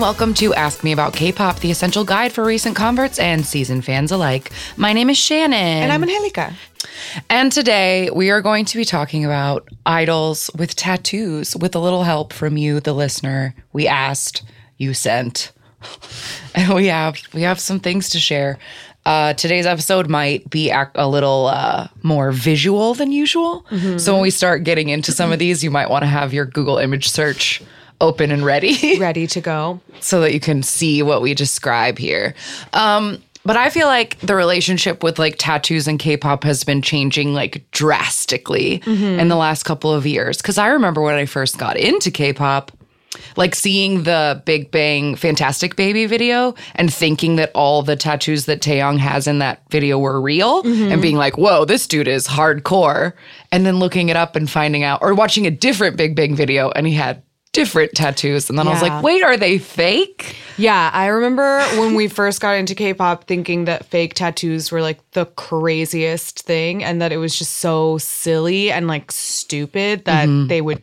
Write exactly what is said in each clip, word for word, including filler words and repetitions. and welcome to Ask Me About K-Pop, the essential guide for recent converts and seasoned fans alike. My name is Shannon. And I'm Angelica. And today we are going to be talking about idols with tattoos with a little help from you, the listener. We asked, you sent. And we have we have some things to share. Uh, today's episode might be a, a little uh, more visual than usual. Mm-hmm. So when we start getting into some of these, you might want to have your Google image search open and ready. Ready to go. So that you can see what we describe here. Um, but I feel like the relationship with like tattoos and K-pop has been changing like drastically mm-hmm. in the last couple of years. Because I remember when I first got into K-pop, like seeing the Big Bang Fantastic Baby video and thinking that all the tattoos that Taehyung has in that video were real mm-hmm. and being like, whoa, this dude is hardcore. And then looking it up and finding out or watching a different Big Bang video and he had different tattoos. And then yeah. I was like, wait, are they fake? Yeah, I remember when we first got into K-pop thinking that fake tattoos were like the craziest thing and that it was just so silly and like stupid that mm-hmm. they would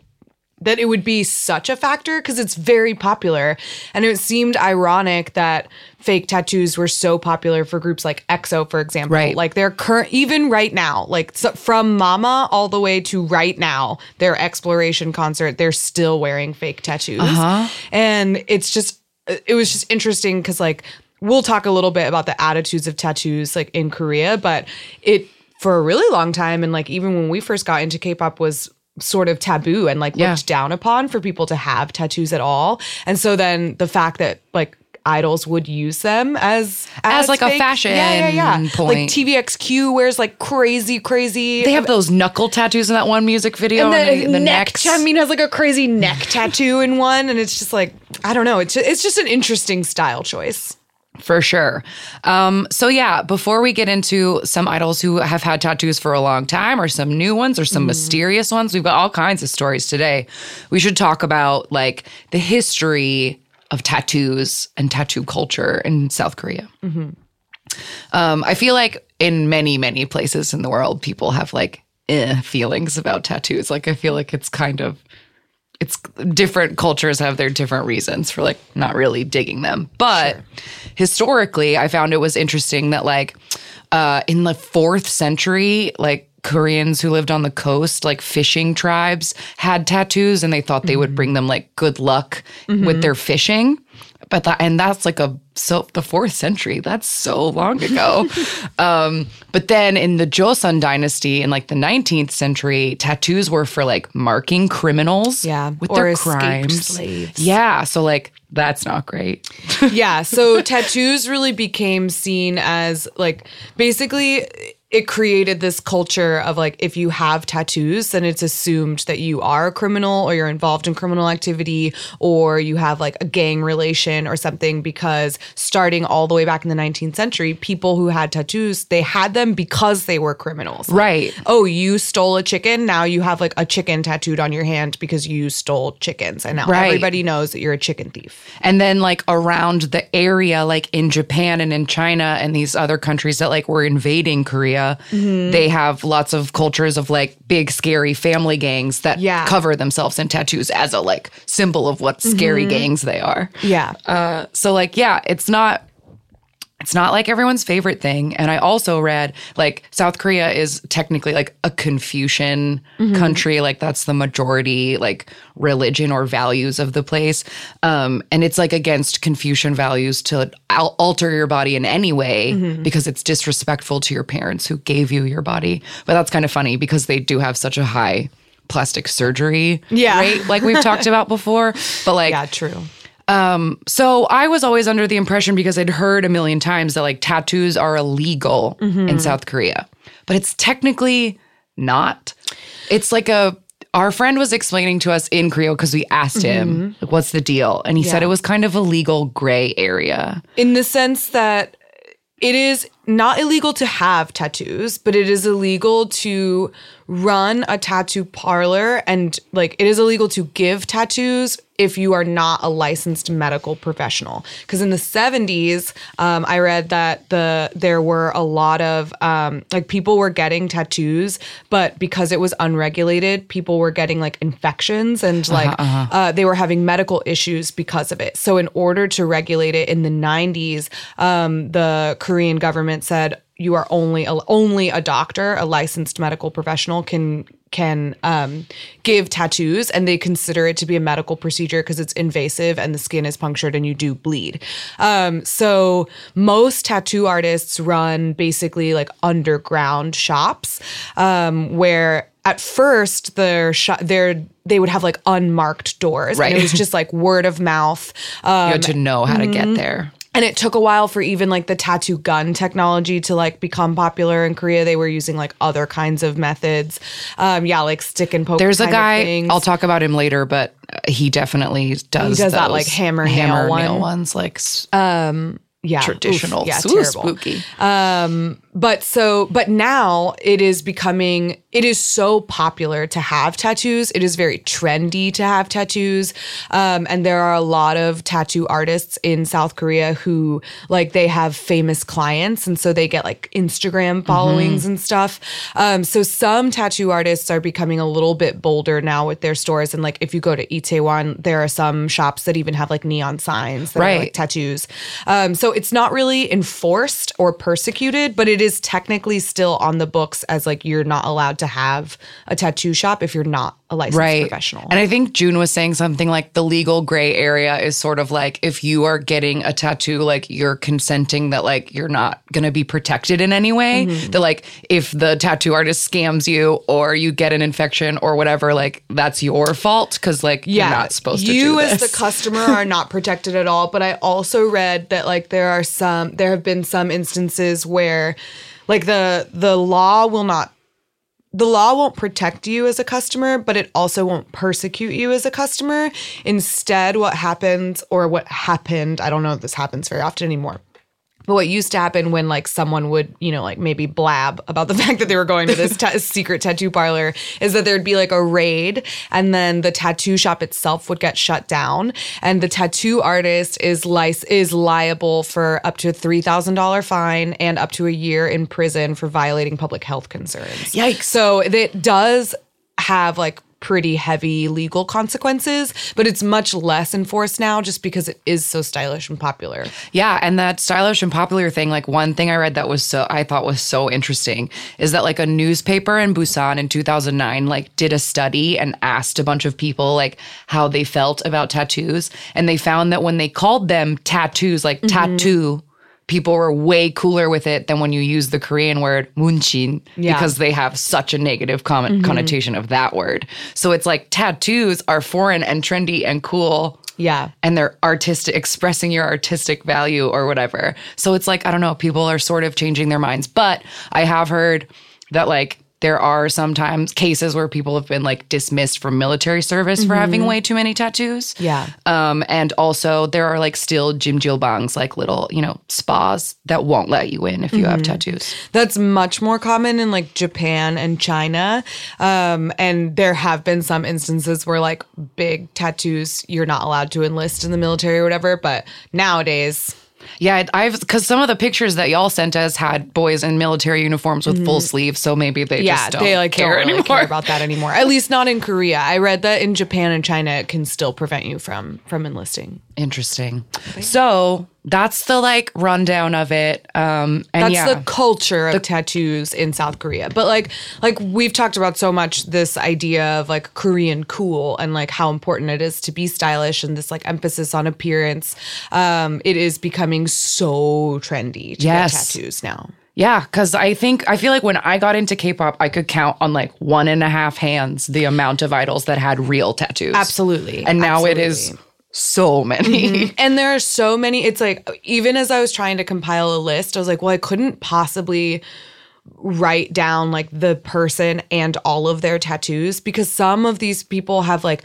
that it would be such a factor because it's very popular. And it seemed ironic that fake tattoos were so popular for groups like EXO, for example. Right. Like they're current, even right now, like so from Mama all the way to right now, their Exploration concert, they're still wearing fake tattoos. Uh-huh. And it's just, it was just interesting because like, we'll talk a little bit about the attitudes of tattoos like in Korea, but it, for a really long time, and like even when we first got into K-pop was sort of taboo and like yeah. looked down upon for people to have tattoos at all. And so then the fact that like idols would use them as as, as like fake, a fashion yeah, yeah, yeah. point. Like T V X Q wears like crazy, crazy. They have um, those knuckle tattoos in that one music video. And the, and the neck. Chanhee has like a crazy neck tattoo in one. And it's just like, I don't know. It's just, it's just an interesting style choice. For sure. Um, so yeah, before we get into some idols who have had tattoos for a long time or some new ones or some mm. mysterious ones, we've got all kinds of stories today. We should talk about like the history of tattoos and tattoo culture in South Korea. Mm-hmm. Um, I feel like in many, many places in the world, people have like eh, feelings about tattoos. Like I feel like it's kind of, it's different cultures have their different reasons for like not really digging them. But sure. historically, I found it was interesting that like uh, in the fourth century, like Koreans who lived on the coast, like fishing tribes had tattoos and they thought mm-hmm. they would bring them like good luck mm-hmm. with their fishing. But that, and that's like a, so the fourth century, that's so long ago. um, but then in the Joseon dynasty in like the nineteenth century, tattoos were for like marking criminals yeah, with or their crimes. Slaves. Yeah. So like, that's not great. yeah. So tattoos really became seen as like, basically it created this culture of like, if you have tattoos, then it's assumed that you are a criminal or you're involved in criminal activity or you have like a gang relation or something, because starting all the way back in the nineteenth century, people who had tattoos, they had them because they were criminals. Like, right. Oh, you stole a chicken. Now you have like a chicken tattooed on your hand because you stole chickens. And now right. everybody knows that you're a chicken thief. And then like around the area, like in Japan and in China and these other countries that like were invading Korea, Mm-hmm. they have lots of cultures of like big scary family gangs that yeah. cover themselves in tattoos as a like symbol of what scary mm-hmm. gangs they are. Yeah. Uh, so like, yeah, it's not it's not like everyone's favorite thing. And I also read like South Korea is technically like a Confucian mm-hmm. country. Like that's the majority like religion or values of the place. Um, and it's like against Confucian values to al- alter your body in any way mm-hmm. because it's disrespectful to your parents who gave you your body. But that's kind of funny because they do have such a high plastic surgery yeah. rate like we've talked about before. But like, yeah, true. Um, so I was always under the impression, because I'd heard a million times that like tattoos are illegal mm-hmm. in South Korea, but it's technically not. It's like a, our friend was explaining to us in Korea because we asked mm-hmm. him, like, what's the deal? And he yeah. said it was kind of a legal gray area. In the sense that it is not illegal to have tattoos, but it is illegal to run a tattoo parlor, and like it is illegal to give tattoos if you are not a licensed medical professional. Because in the seventies, um, I read that the there were a lot of um, like people were getting tattoos, but because it was unregulated, people were getting like infections and like uh-huh, uh-huh. Uh, they were having medical issues because of it. So in order to regulate it in the nineties, um, the Korean government said you are only a, only a doctor, a licensed medical professional can. can um, give tattoos, and they consider it to be a medical procedure because it's invasive and the skin is punctured and you do bleed. Um, so most tattoo artists run basically like underground shops um, where at first their shop, their they would have like unmarked doors. Right. And it was just like word of mouth. Um, you had to know how to get there. And it took a while for even like the tattoo gun technology to like become popular in Korea. They were using like other kinds of methods. Um, yeah, like stick and poke. There's a guy, I'll talk about him later, but he definitely does. He does that like hammer, hammer nail, one. nail ones, like um, yeah, traditional, Oof, yeah, so spooky. Um, but so, but now it is becoming. It is so popular to have tattoos. It is very trendy to have tattoos. Um, and there are a lot of tattoo artists in South Korea who, like, they have famous clients. And so they get, like, Instagram followings mm-hmm. and stuff. Um, so some tattoo artists are becoming a little bit bolder now with their stores. And, like, if you go to Itaewon, there are some shops that even have, like, neon signs that right. are, like, tattoos. Um, so it's not really enforced or persecuted, but it is technically still on the books as, like, you're not allowed to have a tattoo shop if you're not a licensed right. professional. And I think June was saying something like the legal gray area is sort of like if you are getting a tattoo, like you're consenting that like you're not going to be protected in any way. Mm-hmm. That like if the tattoo artist scams you or you get an infection or whatever, like that's your fault because like yeah, you're not supposed to do this. You as the customer are not protected at all. But I also read that like there are some, there have been some instances where like the the law will not The law won't protect you as a customer, but it also won't persecute you as a customer. Instead, what happens or what happened, I don't know if this happens very often anymore, but what used to happen when like someone would, you know, like maybe blab about the fact that they were going to this ta- secret tattoo parlor is that there'd be like a raid and then the tattoo shop itself would get shut down. And the tattoo artist is li- is liable for up to a three thousand dollars fine and up to a year in prison for violating public health concerns. Yikes. So it does have like pretty heavy legal consequences, but it's much less enforced now just because it is so stylish and popular. Yeah, and that stylish and popular thing, like one thing I read that was so I thought was so interesting is that like a newspaper in Busan in two thousand nine like did a study and asked a bunch of people like how they felt about tattoos, and they found that when they called them tattoos, like mm-hmm. tattoo, people were way cooler with it than when you use the Korean word munchin yeah. because they have such a negative con- mm-hmm. connotation of that word. So it's like tattoos are foreign and trendy and cool. Yeah. And they're artistic, expressing your artistic value or whatever. So it's like, I don't know, people are sort of changing their minds. But I have heard that like there are sometimes cases where people have been like dismissed from military service mm-hmm. for having way too many tattoos. Yeah. Um, and also there are like still jimjilbangs, like little, you know, spas that won't let you in if you mm-hmm. have tattoos. That's much more common in like Japan and China. Um, and there have been some instances where like big tattoos, you're not allowed to enlist in the military or whatever. But nowadays... Yeah, I've because some of the pictures that y'all sent us had boys in military uniforms with mm-hmm. full sleeves, so maybe they yeah, just don't they like care don't really anymore care about that anymore. At least not in Korea. I read that in Japan and China it can still prevent you from from enlisting. Interesting. Okay. So that's the like rundown of it. Um, and that's yeah. the culture of the- tattoos in South Korea. But like, like we've talked about so much this idea of like Korean cool and like how important it is to be stylish and this like emphasis on appearance. Um, it is becoming so trendy to yes. get tattoos now. Yeah, because I think, I feel like when I got into K-pop, I could count on like one and a half hands the amount of idols that had real tattoos. Absolutely. And now Absolutely. it is... so many. Mm-hmm. And there are so many. It's like, even as I was trying to compile a list, I was like, well, I couldn't possibly write down like the person and all of their tattoos because some of these people have like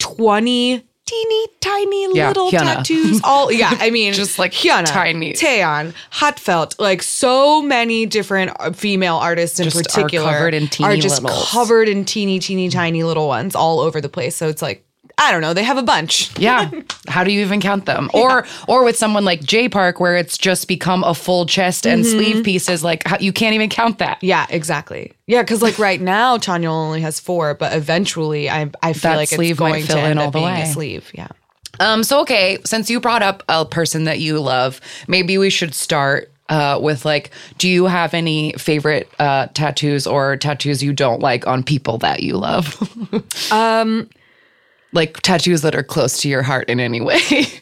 twenty teeny tiny yeah, little Hyuna. tattoos. All yeah, I mean, just like Hyuna, tiny Taeyeon, HA:TFELT, like so many different female artists in just particular are covered in teeny are just littles. covered in teeny teeny tiny little ones all over the place. So it's like, I don't know, they have a bunch. Yeah. How do you even count them? Yeah. Or or with someone like J Park, where it's just become a full chest and mm-hmm. sleeve pieces, like how, you can't even count that. Yeah, exactly. Yeah, because like right now, Chanyeol only has four, but eventually I I feel that like sleeve it's going fill to end in all up the being way. a sleeve. Yeah. Um. So, okay, since you brought up a person that you love, maybe we should start uh, with like, do you have any favorite uh, tattoos or tattoos you don't like on people that you love? um. Like tattoos that are close to your heart in any way. mm,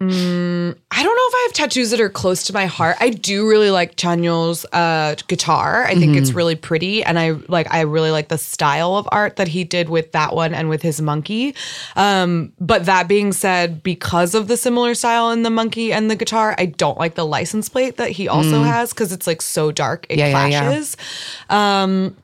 I don't know if I have tattoos that are close to my heart. I do really like Chanyeol's uh, guitar. I think mm-hmm. it's really pretty, and I like. I really like the style of art that he did with that one and with his monkey. Um, but that being said, because of the similar style in the monkey and the guitar, I don't like the license plate that he also mm. has, because it's like so dark it yeah, clashes. Yeah, yeah. Um,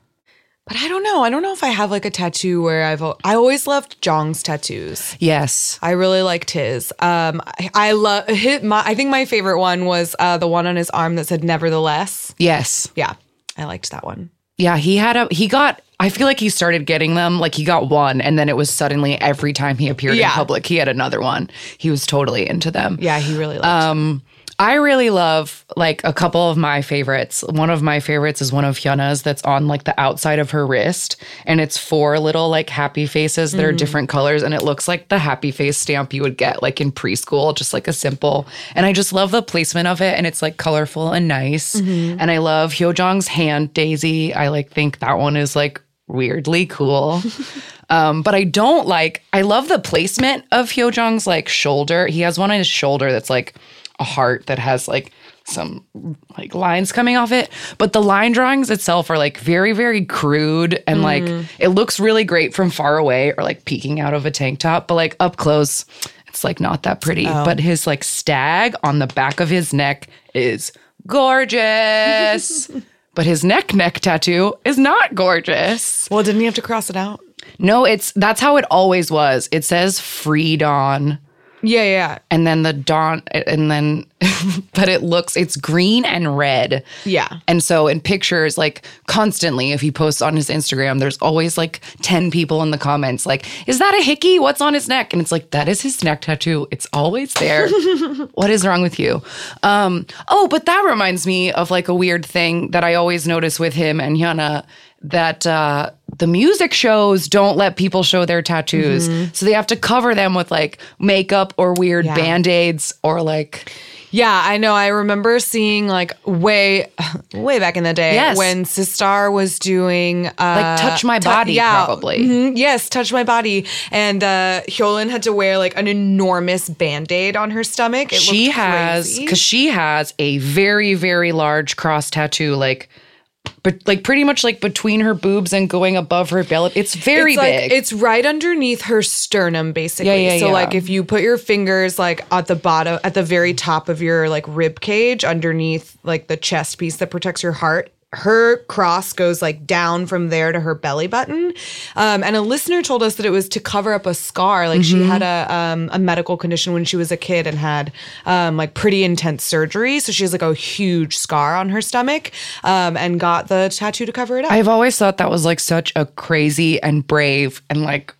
But I don't know. I don't know if I have like a tattoo where I've. I always loved Jong's tattoos. Yes, I really liked his. Um, I, I love his. My, I think my favorite one was uh, the one on his arm that said "Nevertheless." Yes. Yeah, I liked that one. Yeah, he had a. He got. I feel like he started getting them. Like he got one, and then it was suddenly every time he appeared yeah. in public, he had another one. He was totally into them. Yeah, he really liked um, them. I really love, like, a couple of my favorites. One of my favorites is one of Hyuna's that's on, like, the outside of her wrist. And it's four little, like, happy faces that mm-hmm. are different colors. And it looks like the happy face stamp you would get, like, in preschool. Just, like, a simple. And I just love the placement of it. And it's, like, colorful and nice. Mm-hmm. And I love Hyojong's hand, Daisy. I, like, think that one is, like, weirdly cool. Um, but I don't like – I love the placement of Hyojong's, like, shoulder. He has one on his shoulder that's, like – a heart that has like some like lines coming off it, but the line drawings itself are like very very crude and mm. like it looks really great from far away or like peeking out of a tank top, but like up close it's like not that pretty. Oh. But his like stag on the back of his neck is gorgeous. But his neck neck tattoo is not gorgeous. Well, didn't he have to cross it out? No, it's that's how it always was. It says Free Dawn. Yeah, yeah. And then the dawn, and then, but it looks, it's green and red. Yeah. And so in pictures, like constantly, if he posts on his Instagram, there's always like ten people in the comments like, is that a hickey? What's on his neck? And it's like, that is his neck tattoo. It's always there. What is wrong with you? Um, oh, but that reminds me of like a weird thing that I always notice with him and Hyuna, that uh, the music shows don't let people show their tattoos. Mm-hmm. So they have to cover them with like makeup or weird yeah. Band-Aids or like... Yeah, I know. I remember seeing like way, way back in the day yes. when Sistar was doing uh, like Touch My Body, t- yeah, probably. Mm-hmm, yes, Touch My Body, and uh, Hyolyn had to wear like an enormous Band-Aid on her stomach. It she has because she has a very very large cross tattoo, like. But like pretty much like between her boobs and going above her belly. It's very it's like, big. It's right underneath her sternum, basically. Yeah, yeah, so yeah. like if you put your fingers like at the bottom, at the very top of your like rib cage underneath like the chest piece that protects your heart, her cross goes like down from there to her belly button. Um, and a listener told us that it was to cover up a scar. Like mm-hmm. she had a um, a medical condition when she was a kid and had um, like pretty intense surgery. So she has like a huge scar on her stomach um, and got the tattoo to cover it up. I've always thought that was like such a crazy and brave and like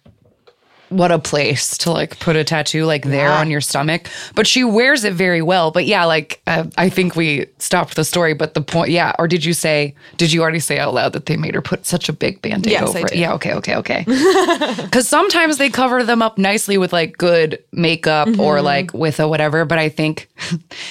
what a place to like put a tattoo like there yeah. on your stomach. But she wears it very well. But yeah, like uh, I think we stopped the story, but the point, yeah. Or did you say, did you already say out loud that they made her put such a big Band-Aid yes, over it? Yeah, okay, okay, okay. Because sometimes they cover them up nicely with like good makeup mm-hmm. or like with a whatever. But I think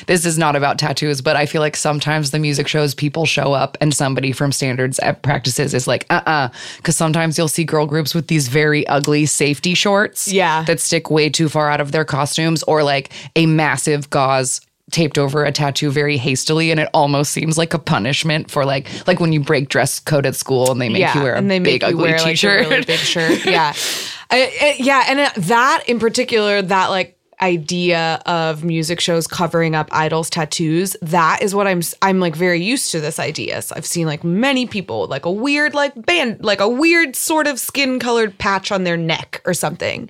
this is not about tattoos, but I feel like sometimes the music shows people show up and somebody from standards at practices is like, uh-uh. Because sometimes you'll see girl groups with these very ugly safety shorts yeah. that stick way too far out of their costumes or like a massive gauze taped over a tattoo very hastily, and it almost seems like a punishment for like like when you break dress code at school and they make yeah, you wear a they big ugly wear, t-shirt. Like, a really big shirt. Yeah. I, I, yeah, and that in particular, that like idea of music shows covering up idols' tattoos, that is what I'm, I'm like very used to this idea. So I've seen like many people, like a weird, like band, like a weird sort of skin colored patch on their neck or something.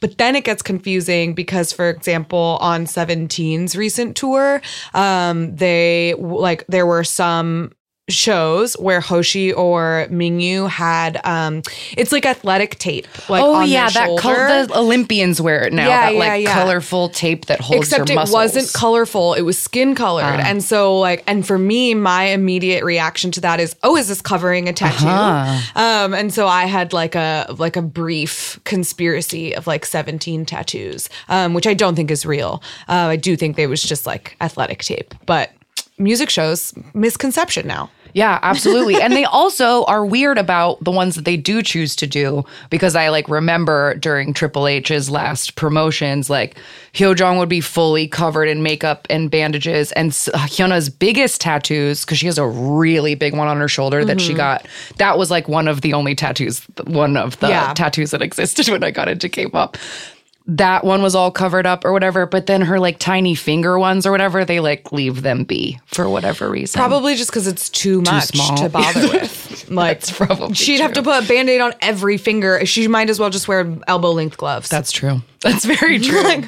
But then it gets confusing because, for example, on seventeen's recent tour, um, they like, there were some shows where Hoshi or Mingyu had um it's like athletic tape like oh on yeah their that col- the Olympians wear it now yeah, that yeah, like yeah. colorful tape that holds except your muscles. It wasn't colorful, it was skin colored. Uh. And so like, and for me, my immediate reaction to that is, oh, is this covering a tattoo? Uh-huh. Um and so I had like a like a brief conspiracy of like seventeen tattoos, um which I don't think is real. uh, I do think they was just like athletic tape, but music shows, misconception now. Yeah, absolutely. And they also are weird about the ones that they do choose to do, because I like remember during Triple H's last promotions, like Hyojong would be fully covered in makeup and bandages, and Hyeona's biggest tattoos, because she has a really big one on her shoulder that mm-hmm. she got. That was like one of the only tattoos, one of the yeah. tattoos that existed when I got into K-pop. That one was all covered up or whatever, but then her like tiny finger ones or whatever, they like leave them be for whatever reason. Probably just because it's too, too much small. To bother with. Like, that's probably she'd true. Have to put a Band-Aid on every finger. She might as well just wear elbow-length gloves. That's true. That's very true.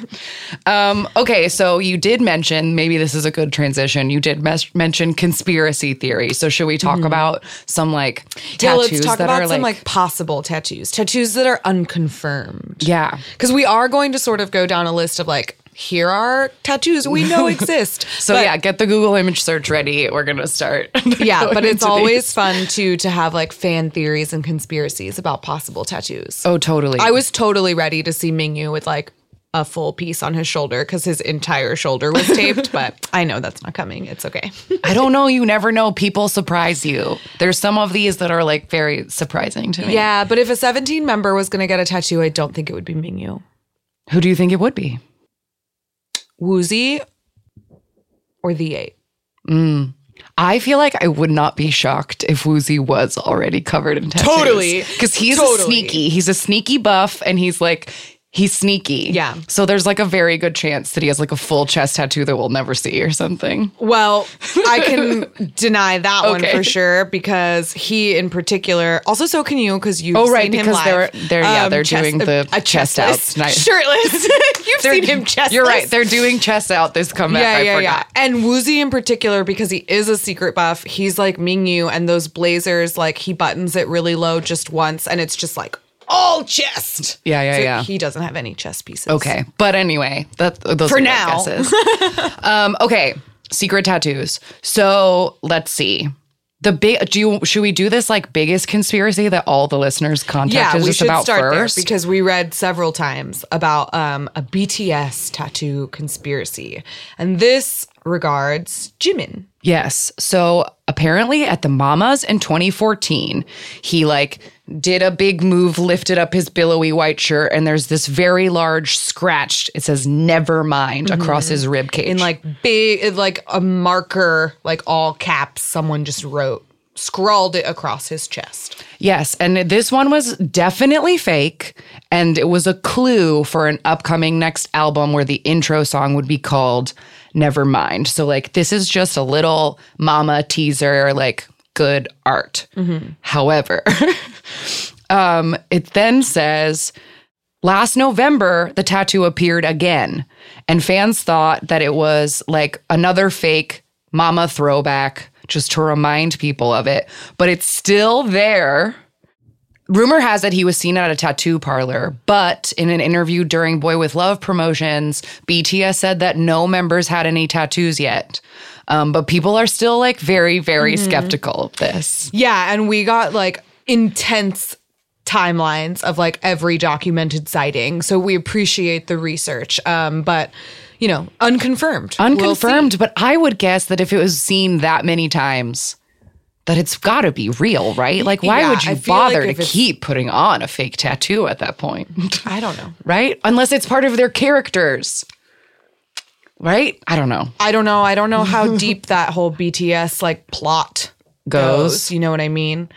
um, okay, so you did mention, maybe this is a good transition, you did mes- mention conspiracy theory. So should we talk mm-hmm. about some like tattoos yeah, let's talk that about are some like, like possible tattoos, tattoos that are unconfirmed. Yeah. Because we are going to sort of go down a list of like, here are tattoos we know exist. So but, yeah, get the Google image search ready. We're going to start. Yeah, but it's always these. fun to to have like fan theories and conspiracies about possible tattoos. Oh, totally. I was totally ready to see Mingyu with like a full piece on his shoulder because his entire shoulder was taped, but I know that's not coming. It's okay. I don't know. You never know. People surprise you. There's some of these that are like very surprising to me. Yeah, but if a seventeen member was going to get a tattoo, I don't think it would be Mingyu. Who do you think it would be? Woozy or the eight? Mm. I feel like I would not be shocked if Woozy was already covered in tattoos. Totally. Because he's totally. a sneaky. He's a sneaky buff, and he's like, he's sneaky. Yeah. So there's like a very good chance that he has like a full chest tattoo that we'll never see or something. Well, I can deny that okay. one for sure, because he in particular, also so can you, because you've oh, seen right, because him live. They're, they're, yeah, um, they're chest, doing the a chest out tonight. Shirtless. You've they're, seen him chestless. You're right. They're doing chest out this comeback. Yeah, yeah, I forgot. Yeah. And Woozy in particular, because he is a secret buff, he's like Mingyu, and those blazers, like he buttons it really low just once, and it's just like, all chest. Yeah, yeah, so yeah. He doesn't have any chest pieces. Okay. But anyway, that, those For are now. my guesses. um, okay. Secret tattoos. So let's see. The big, do you, should we do this like biggest conspiracy that all the listeners contacted yeah, us about first? There, because we read several times about um, a B T S tattoo conspiracy. And this regards Jimin. Yes. So apparently at the Mamas in twenty fourteen, he like did a big move, lifted up his billowy white shirt, and there's this very large scratched, it says never mind mm-hmm. across his rib cage. In like big, like a marker, like all caps, someone just wrote, scrawled it across his chest. Yes, and this one was definitely fake, and it was a clue for an upcoming next album where the intro song would be called Never Mind. So like this is just a little mama teaser, like good art. Mm-hmm. However, um, it then says, last November, the tattoo appeared again, and fans thought that it was like another fake mama throwback just to remind people of it, but it's still there. Rumor has it he was seen at a tattoo parlor, but in an interview during Boy With Love promotions, B T S said that no members had any tattoos yet. Um, but people are still like very, very mm-hmm. skeptical of this. Yeah, and we got like intense timelines of like every documented sighting. So we appreciate the research, um, but you know, unconfirmed. Unconfirmed, we'll but I would guess that if it was seen that many times, that it's got to be real, right? Like, why yeah, would you bother like to keep putting on a fake tattoo at that point? I don't know. Right? Unless it's part of their characters. Right? I don't know. I don't know. I don't know how deep that whole B T S, like, plot goes. goes. You know what I mean?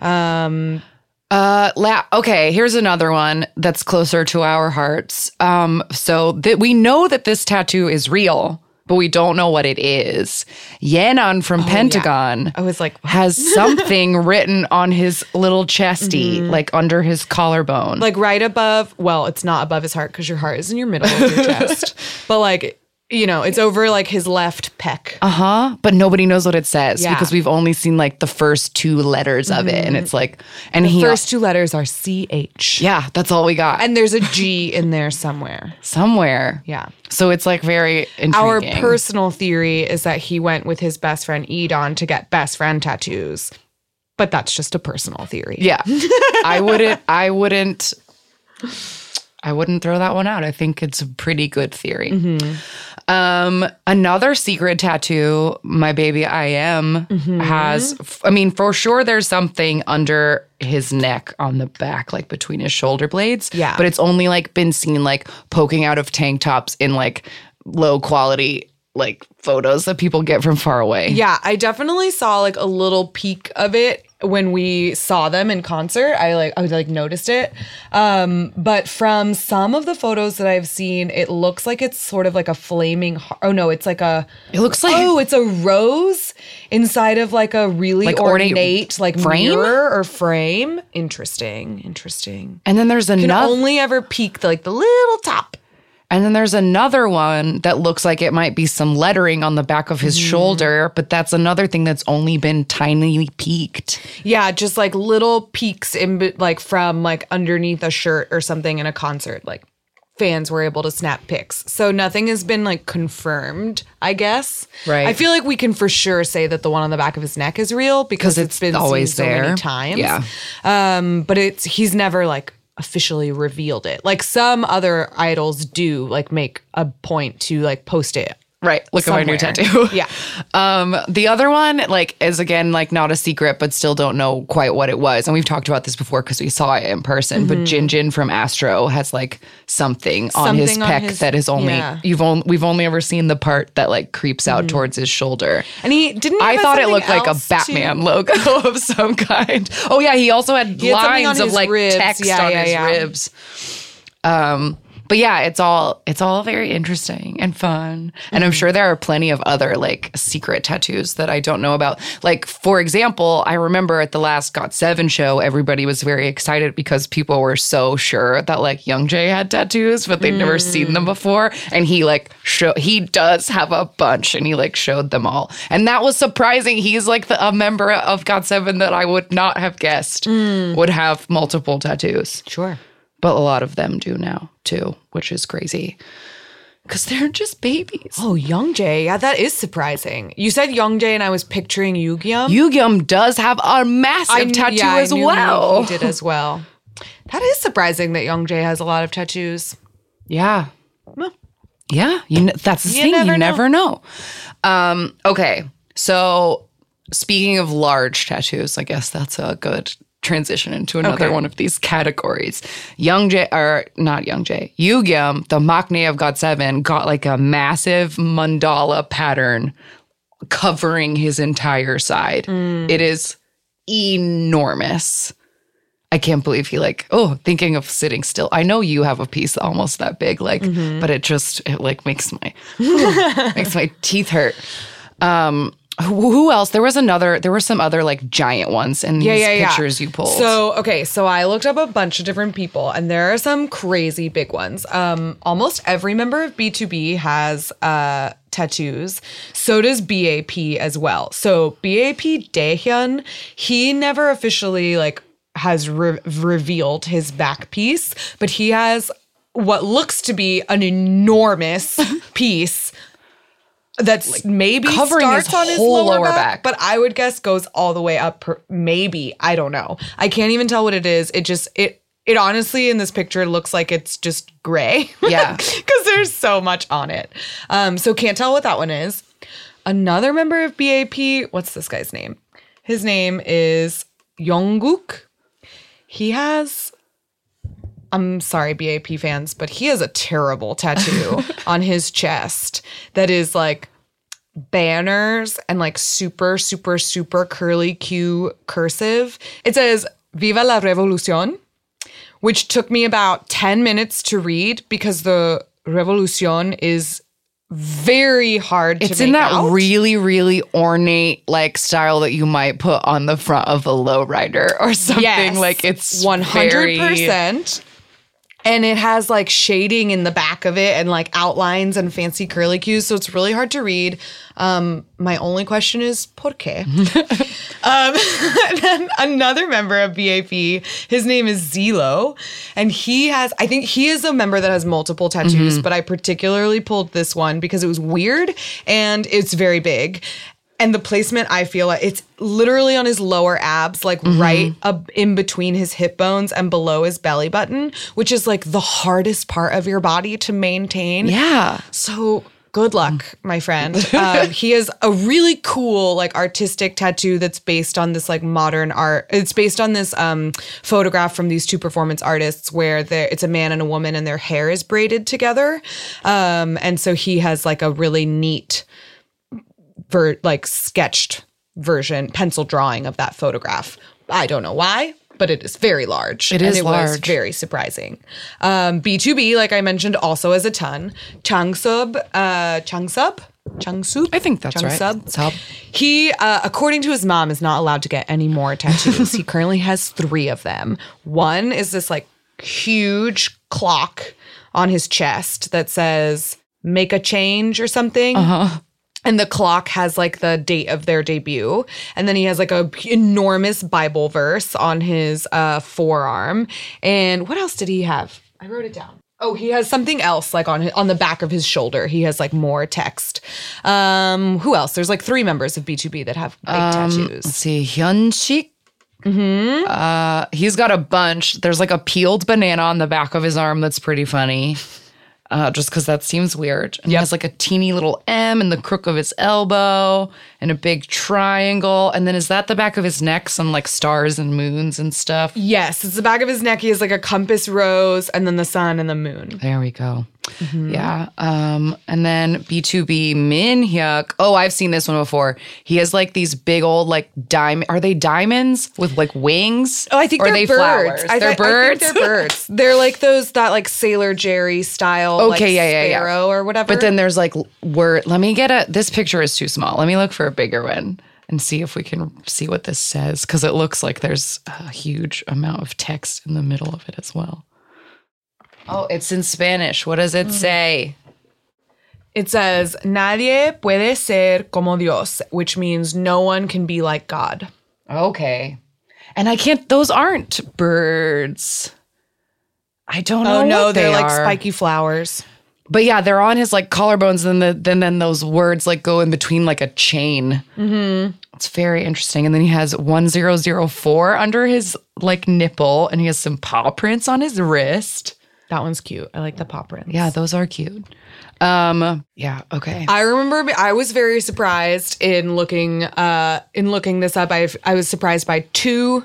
Um, Uh, la- okay, here's another one that's closer to our hearts. Um, so that we know that this tattoo is real, but we don't know what it is. Yeon from oh, Pentagon yeah. I was like, has something written on his little chesty, mm-hmm. like under his collarbone. Like right above, well, it's not above his heart because your heart is in your middle of your chest. But like, you know, it's over like his left pec. Uh-huh. But nobody knows what it says yeah. because we've only seen like the first two letters of it. And it's like, and the he- first two letters are C H. Yeah, that's all we got. And there's a G in there somewhere. Somewhere. Yeah. So it's like very intriguing. Our personal theory is that he went with his best friend Edon to get best friend tattoos, but that's just a personal theory. Yeah, I wouldn't. I wouldn't. I wouldn't throw that one out. I think it's a pretty good theory. Mm-hmm. Um, another secret tattoo, My Baby I Am, mm-hmm. has. I mean, for sure, there's something under his neck on the back, like between his shoulder blades. Yeah, but it's only like been seen like poking out of tank tops in like low quality like photos that people get from far away. Yeah, I definitely saw like a little peek of it when we saw them in concert. I like I like noticed it. Um, but from some of the photos that I've seen, it looks like it's sort of like a flaming heart. Oh no, it's like a It looks like Oh, it's a rose inside of like a really like ornate, ornate like frame? mirror or frame. Interesting, interesting. And then there's another. You can only ever peek the, like the little top. And then there's another one that looks like it might be some lettering on the back of his mm. shoulder, but that's another thing that's only been tinily peaked. Yeah, just like little peaks in, like from like underneath a shirt or something in a concert. Like fans were able to snap pics. So nothing has been like confirmed, I guess. Right. I feel like we can for sure say that the one on the back of his neck is real because it's, it's been always seen there. So many times. Yeah. Um, but it's he's never like officially revealed it. Like some other idols do like make a point to like post it. Right. Look somewhere. At my new tattoo. Yeah. Um, the other one like is again like not a secret but still don't know quite what it was. And we've talked about this before because we saw it in person. Mm-hmm. But Jinjin from Astro has like something, something on his on pec his, that is only yeah. you've only we've only ever seen the part that like creeps out mm-hmm. towards his shoulder. And he didn't I thought it looked like a Batman too? Logo of some kind. Oh yeah, he also had he lines had of like ribs. Text yeah, on yeah, his yeah. ribs. Um But yeah, it's all it's all very interesting and fun. And I'm sure there are plenty of other like secret tattoos that I don't know about. Like, for example, I remember at the last got seven show, everybody was very excited because people were so sure that like Youngjae had tattoos, but they'd mm. never seen them before. And he like show he does have a bunch and he like showed them all. And that was surprising. He's like the, a member of got seven that I would not have guessed mm. would have multiple tattoos. Sure. But a lot of them do now, too, which is crazy. Because they're just babies. Oh, Youngjae. Yeah, that is surprising. You said Youngjae and I was picturing Yugyeom. Yugyeom does have a massive I, tattoo yeah, as I knew well. He did as well. That is surprising that Youngjae has a lot of tattoos. Yeah. Well, yeah. You know, that's the thing. Never you know. never know. Um, okay. So speaking of large tattoos, I guess that's a good transition into another okay. one of these categories. Youngjae, or not Youngjae, Yugyeom, the maknae of got seven, got like a massive mandala pattern covering his entire side. Mm. It is enormous. I can't believe he like, oh, thinking of sitting still. I know you have a piece almost that big, like, mm-hmm. but it just, it like makes my, ooh, makes my teeth hurt. Um, Who else? There was another, there were some other like giant ones in these yeah, yeah, pictures yeah. you pulled. So, okay, so I looked up a bunch of different people and there are some crazy big ones. Um, almost every member of B two B has uh, tattoos. So does B A P as well. So B A P Daehyun, he never officially like has re- revealed his back piece, but he has what looks to be an enormous piece that's like maybe covering starts his on his whole lower, lower back, back, but I would guess goes all the way up. Per, maybe. I don't know. I can't even tell what it is. It just, it, it honestly in this picture looks like it's just gray. Yeah. Because there's so much on it. Um, so can't tell what that one is. Another member of B A P, what's this guy's name? His name is Yongguk. He has, I'm sorry, B A P fans, but he has a terrible tattoo on his chest that is like banners and like super, super, super curly Q cursive. It says Viva la Revolucion, which took me about ten minutes to read because the Revolucion is very hard to make out. It's in that really, really ornate, like, style that you might put on the front of a lowrider or something. Yes, like, it's one hundred percent. Very... And it has, like, shading in the back of it and, like, outlines and fancy curlicues. So it's really hard to read. Um, my only question is, por qué? um, then another member of B A P, his name is Zilo. And he has, I think he is a member that has multiple tattoos. Mm-hmm. But I particularly pulled this one because it was weird and it's very big. And the placement, I feel like it's literally on his lower abs, like mm-hmm. right up in between his hip bones and below his belly button, which is like the hardest part of your body to maintain. Yeah. So good luck, my friend. Um, he has a really cool, like, artistic tattoo that's based on this, like, modern art. It's based on this um, photograph from these two performance artists where it's a man and a woman and their hair is braided together. Um, and so he has, like, a really neat... for like sketched version, pencil drawing of that photograph. I don't know why, but it is very large. It is and it large. Was very surprising. Um, B two B, like I mentioned, also has a ton. Changsub, uh, Changsub, Changsub. I think that's Changsub. Right. He, uh, according to his mom, is not allowed to get any more tattoos. He currently has three of them. One is this like huge clock on his chest that says "Make a change" or something. Uh huh. And the clock has, like, the date of their debut. And then he has, like, a enormous Bible verse on his uh, forearm. And what else did he have? I wrote it down. Oh, he has something else, like, on his, on the back of his shoulder. He has, like, more text. Um, who else? There's, like, three members of B two B that have big um, tattoos. Let's see. Hyunshik. Mm-hmm. Uh, he's got a bunch. There's, like, a peeled banana on the back of his arm that's pretty funny. Uh, just because that seems weird. And yep. He has like a teeny little M in the crook of his elbow and a big triangle. And then is that the back of his neck? Some like stars and moons and stuff? Yes. It's the back of his neck. He has like a compass rose and then the sun and the moon. There we go. Mm-hmm. Yeah. Um, and then B two B Min Hyuk. Oh, I've seen this one before. He has like these big old like diamond. Are they diamonds with like wings? Oh, I think or they're are they birds. Flowers? I they're th- birds. I think they're birds. They're like those that like Sailor Jerry style. Okay, like, yeah, yeah, yeah. Sparrow or whatever. But then there's like word. Let me get a. This picture is too small. Let me look for a bigger one and see if we can see what this says because it looks like there's a huge amount of text in the middle of it as well. Oh, it's in Spanish. What does it say? It says, Nadie puede ser como Dios, which means no one can be like God. Okay. And I can't, those aren't birds. I don't know. Oh, no, what they they're are. Like spiky flowers. But yeah, they're on his like collarbones, and then the, then, then those words like go in between like a chain. Mm-hmm. It's very interesting. And then he has one thousand four under his like nipple, and he has some paw prints on his wrist. That one's cute. I like the paw prints. Yeah, those are cute. Um, yeah, okay. I remember I was very surprised in looking uh, in looking this up. I I was surprised by two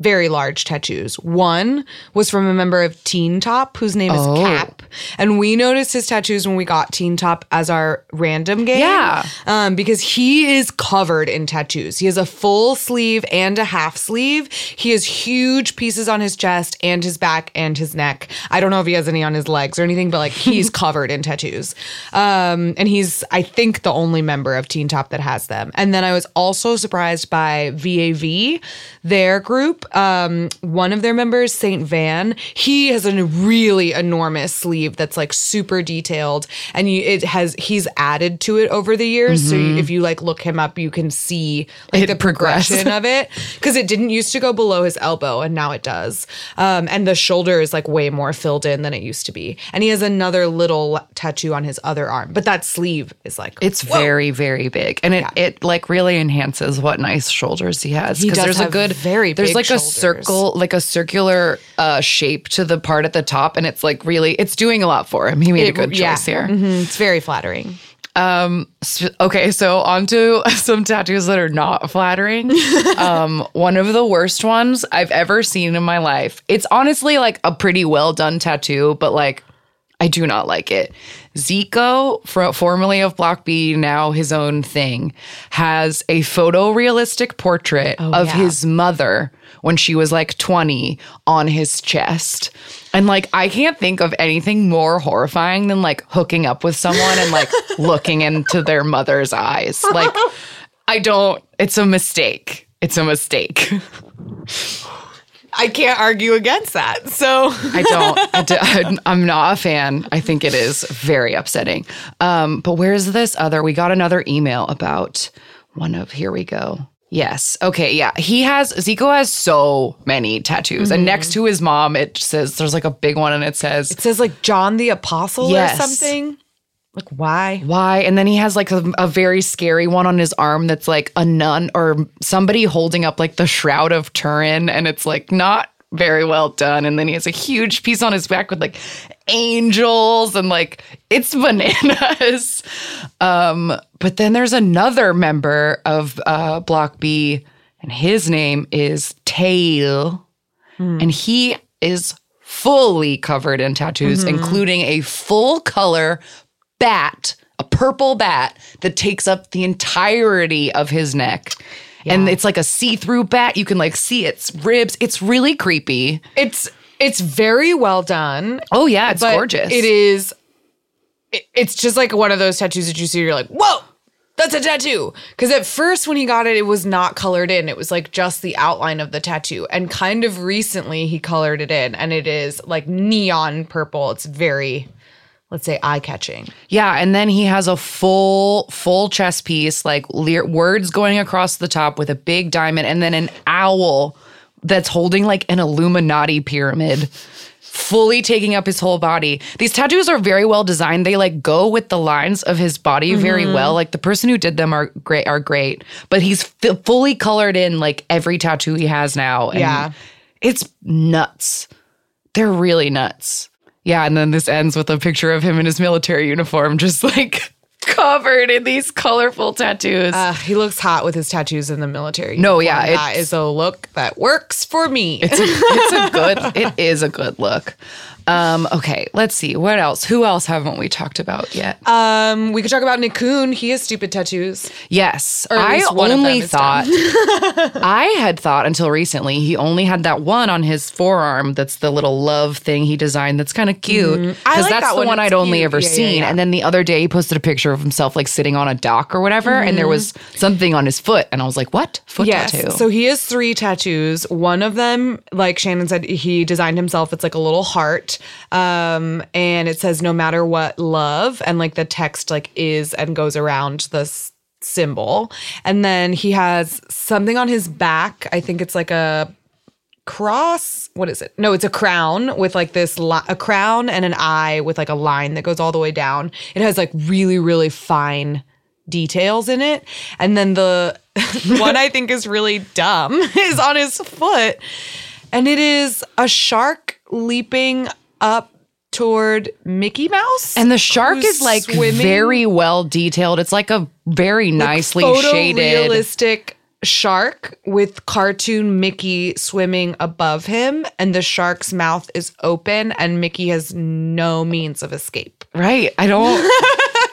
very large tattoos. One was from a member of Teen Top whose name oh. is Cap. And we noticed his tattoos when we got Teen Top as our random game. Yeah. Um, because he is covered in tattoos. He has a full sleeve and a half sleeve. He has huge pieces on his chest and his back and his neck. I don't know if he has any on his legs or anything, but like he's covered in tattoos. Um, and he's, I think, the only member of Teen Top that has them. And then I was also surprised by V A V, their group. Um, one of their members, Saint Van, he has a really enormous sleeve that's like super detailed, and you, it has he's added to it over the years. Mm-hmm. So you, if you like look him up, you can see like it the progression progress. of it because it didn't used to go below his elbow, and now it does. Um, and the shoulder is like way more filled in than it used to be. And he has another little tattoo on his other arm, but that sleeve is like it's whoa. very very big, and it yeah. it like really enhances what nice shoulders he has because there's a good very there's big like shoulders. A circle like a circular uh, shape to the part at the top, and it's like really it's doing a lot for him. He made it, a good choice yeah. here. Mm-hmm. It's very flattering. Um, okay, so on to some tattoos that are not flattering. um, one of the worst ones I've ever seen in my life. It's honestly like a pretty well done tattoo, but like I do not like it. Zico, for, formerly of Block B, now his own thing, has a photorealistic portrait oh, of yeah. his mother when she was like twenty on his chest. And like, I can't think of anything more horrifying than like hooking up with someone and like looking into their mother's eyes. Like, I don't, it's a mistake. It's a mistake. I can't argue against that. So I don't. I do, I'm not a fan. I think it is very upsetting. Um, but where's this other? We got another email about one of. Here we go. Yes. Okay. Yeah. He has Zico has so many tattoos, mm-hmm. and next to his mom, it says there's like a big one, and it says it says like John the Apostle yes. or something. Like, why? Why? And then he has, like, a, a very scary one on his arm that's, like, a nun or somebody holding up, like, the Shroud of Turin. And it's, like, not very well done. And then he has a huge piece on his back with, like, angels and, like, it's bananas. Um, but then there's another member of uh, Block B, and his name is Taehyung. Hmm. And he is fully covered in tattoos, mm-hmm. including a full-color bat, a purple bat that takes up the entirety of his neck. Yeah. And it's like a see-through bat. You can like see its ribs. It's really creepy. It's it's very well done. Oh yeah, it's gorgeous. It is it, it's just like one of those tattoos that you see, you're like, whoa, that's a tattoo. Because at first when he got it, it was not colored in. It was like just the outline of the tattoo. And kind of recently he colored it in, and it is like neon purple. It's very, let's say, eye-catching. Yeah, and then he has a full, full chest piece, like le- words going across the top with a big diamond, and then an owl that's holding like an Illuminati pyramid, fully taking up his whole body. These tattoos are very well designed. They like go with the lines of his body mm-hmm. very well. Like the person who did them are great, are great, but he's f- fully colored in like every tattoo he has now. And yeah. It's nuts. They're really nuts. Yeah, and then this ends with a picture of him in his military uniform, just like covered in these colorful tattoos. Uh, he looks hot with his tattoos in the military uniform. No, yeah. That is a look that works for me. It's a, it's a good, it is a good look. Um, okay, let's see. What else? Who else haven't we talked about yet? Um, we could talk about Nikun. He has stupid tattoos. Yes. Or at least one of them is done. I had thought until recently he only had that one on his forearm that's the little love thing he designed that's kind of cute. Because mm-hmm. like that's that the one, one I'd cute. only ever yeah, seen. Yeah, yeah. And then the other day he posted a picture of himself like sitting on a dock or whatever, mm-hmm. and there was something on his foot. And I was like, what? Foot yes. tattoo. So he has three tattoos. One of them, like Shannon said, he designed himself. It's like a little heart. Um, and it says, no matter what, love. And like the text like is and goes around this symbol. And then he has something on his back. I think it's like a cross. What is it? No, it's a crown with like this, li- a crown and an eye with like a line that goes all the way down. It has like really, really fine details in it. And then the one I think is really dumb is on his foot. And it is a shark leaping up toward Mickey Mouse. And the shark is like swimming. Very well detailed. It's like a very nicely like shaded. Realistic shark with cartoon Mickey swimming above him. And the shark's mouth is open and Mickey has no means of escape. Right. I don't.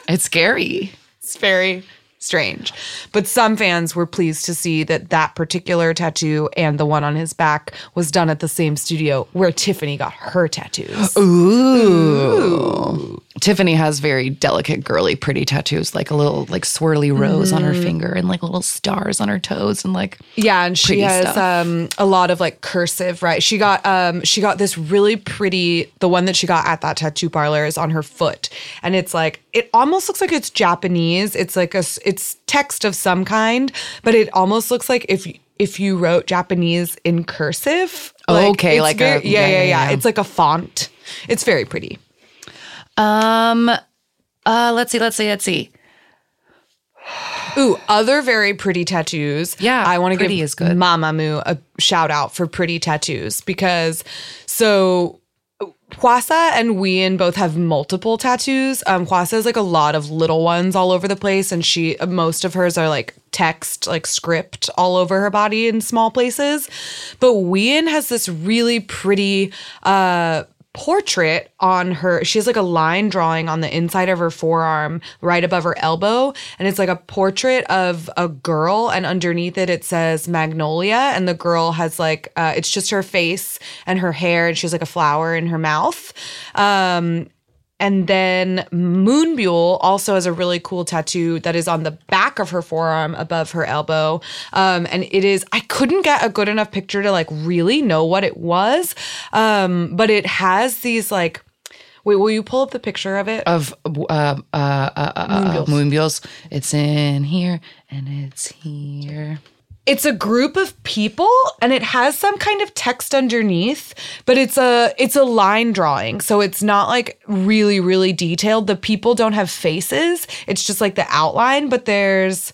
It's scary. It's very strange. But some fans were pleased to see that that particular tattoo and the one on his back was done at the same studio where Tiffany got her tattoos. Ooh. Ooh. Tiffany has very delicate, girly, pretty tattoos, like a little like swirly rose mm. on her finger and like little stars on her toes and like yeah, and she has um, a lot of like cursive, right? She got um she got this really pretty, the one that she got at that tattoo parlor is on her foot, and it's like it almost looks like it's Japanese. It's like a it's text of some kind, but it almost looks like if if you wrote Japanese in cursive. Like, oh, okay, like very, a, yeah, yeah, yeah, yeah, yeah. It's like a font. It's very pretty. Um, uh, let's see, let's see, let's see. Ooh, other very pretty tattoos. Yeah, I want to give is good. Mamamoo a shout out for pretty tattoos because so Hwasa and Wheein both have multiple tattoos. Um, Hwasa has like a lot of little ones all over the place, and she most of hers are like text, like script all over her body in small places. But Wheein has this really pretty uh. portrait on her. She has like a line drawing on the inside of her forearm right above her elbow, and it's like a portrait of a girl, and underneath it it says Magnolia, and the girl has like uh, it's just her face and her hair, and she has like a flower in her mouth. Um And then Moonbyul also has a really cool tattoo that is on the back of her forearm above her elbow. Um, and it is, I couldn't get a good enough picture to like really know what it was. Um, but it has these like, wait, will you pull up the picture of it? Of uh, uh, uh, Moonbyul's. Uh, Moonbyul's. It's in here and it's here. It's a group of people, and it has some kind of text underneath, but it's a it's a line drawing, so it's not like really, really detailed. The people don't have faces. It's just like the outline, but there's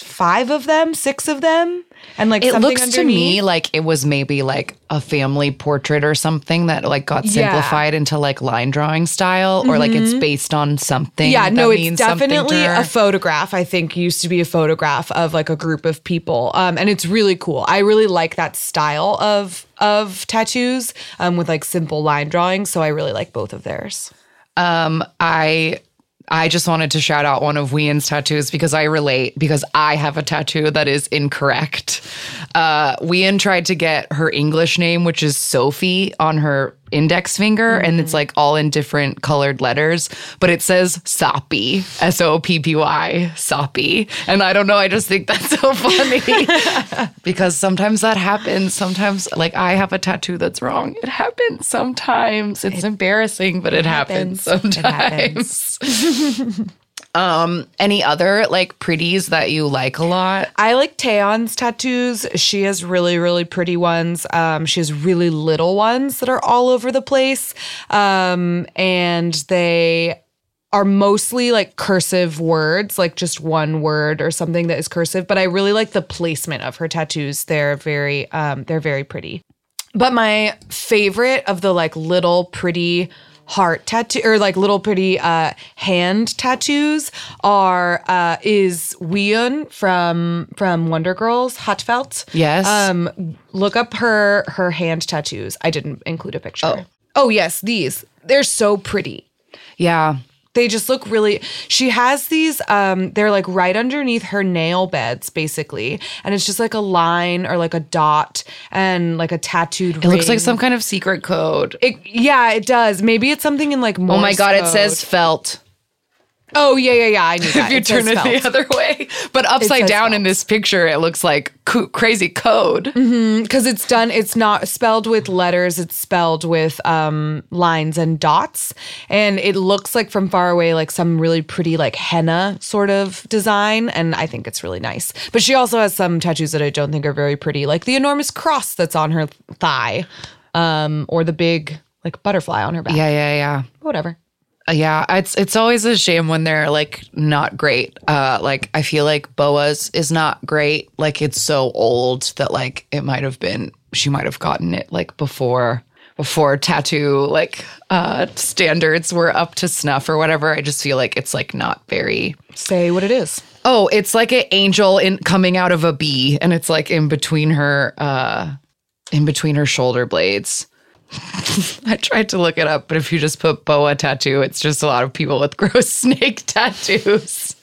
five of them, six of them, and like it something looks underneath. To me like it was maybe like a family portrait or something that like got simplified yeah. into like line drawing style, mm-hmm. or like it's based on something. Yeah, that no, it's means definitely a photograph. I think used to be a photograph of like a group of people, um, and it's really cool. I really like that style of of tattoos um, with like simple line drawing. So I really like both of theirs. Um, I. I just wanted to shout out one of Whein's tattoos because I relate, because I have a tattoo that is incorrect. Uh, Wheein tried to get her English name, which is Sophie, on her index finger, mm-hmm. and it's like all in different colored letters, but it says Soppy, S O P P Y, Soppy. And I don't know, I just think that's so funny because sometimes that happens. Sometimes, like, I have a tattoo that's wrong. It happens sometimes. It's it, embarrassing, but it, it happens, happens sometimes. It happens. Um, any other like pretties that you like a lot? I like Taeyeon's tattoos. She has really, really pretty ones. Um, she has really little ones that are all over the place. Um, and they are mostly like cursive words, like just one word or something that is cursive. But I really like the placement of her tattoos. They're very, um, they're very pretty. But my favorite of the like little pretty heart tattoo or like little pretty uh, hand tattoos are uh, is Wheein from from Wonder Girls, HA:TFELT. Yes. Um, look up her her hand tattoos. I didn't include a picture. Oh, oh yes, these. They're so pretty. Yeah. They just look really, she has these, um, they're like right underneath her nail beds, basically. And it's just like a line or like a dot and like a tattooed it ring. It looks like some kind of secret code. It, yeah, it does. Maybe it's something in like Morse Oh my God, code. It says felt. Oh, yeah, yeah, yeah. I knew that. If you it turn it felt. The other way. But upside down felt. In this picture, it looks like co- crazy code. Mm-hmm. Because it's done, it's not spelled with letters. It's spelled with um, lines and dots. And it looks like from far away, like some really pretty like henna sort of design. And I think it's really nice. But she also has some tattoos that I don't think are very pretty. Like the enormous cross that's on her thigh. Um, or the big like butterfly on her back. Yeah, yeah, yeah. Whatever. Yeah, it's it's always a shame when they're like not great. Uh, like I feel like Boa's is not great. Like it's so old that like it might have been she might have gotten it like before before tattoo like uh, standards were up to snuff or whatever. I just feel like it's like not very. Say what it is. Oh, it's like an angel in coming out of a bee, and it's like in between her uh, in between her shoulder blades. I tried to look it up, but if you just put boa tattoo, it's just a lot of people with gross snake tattoos.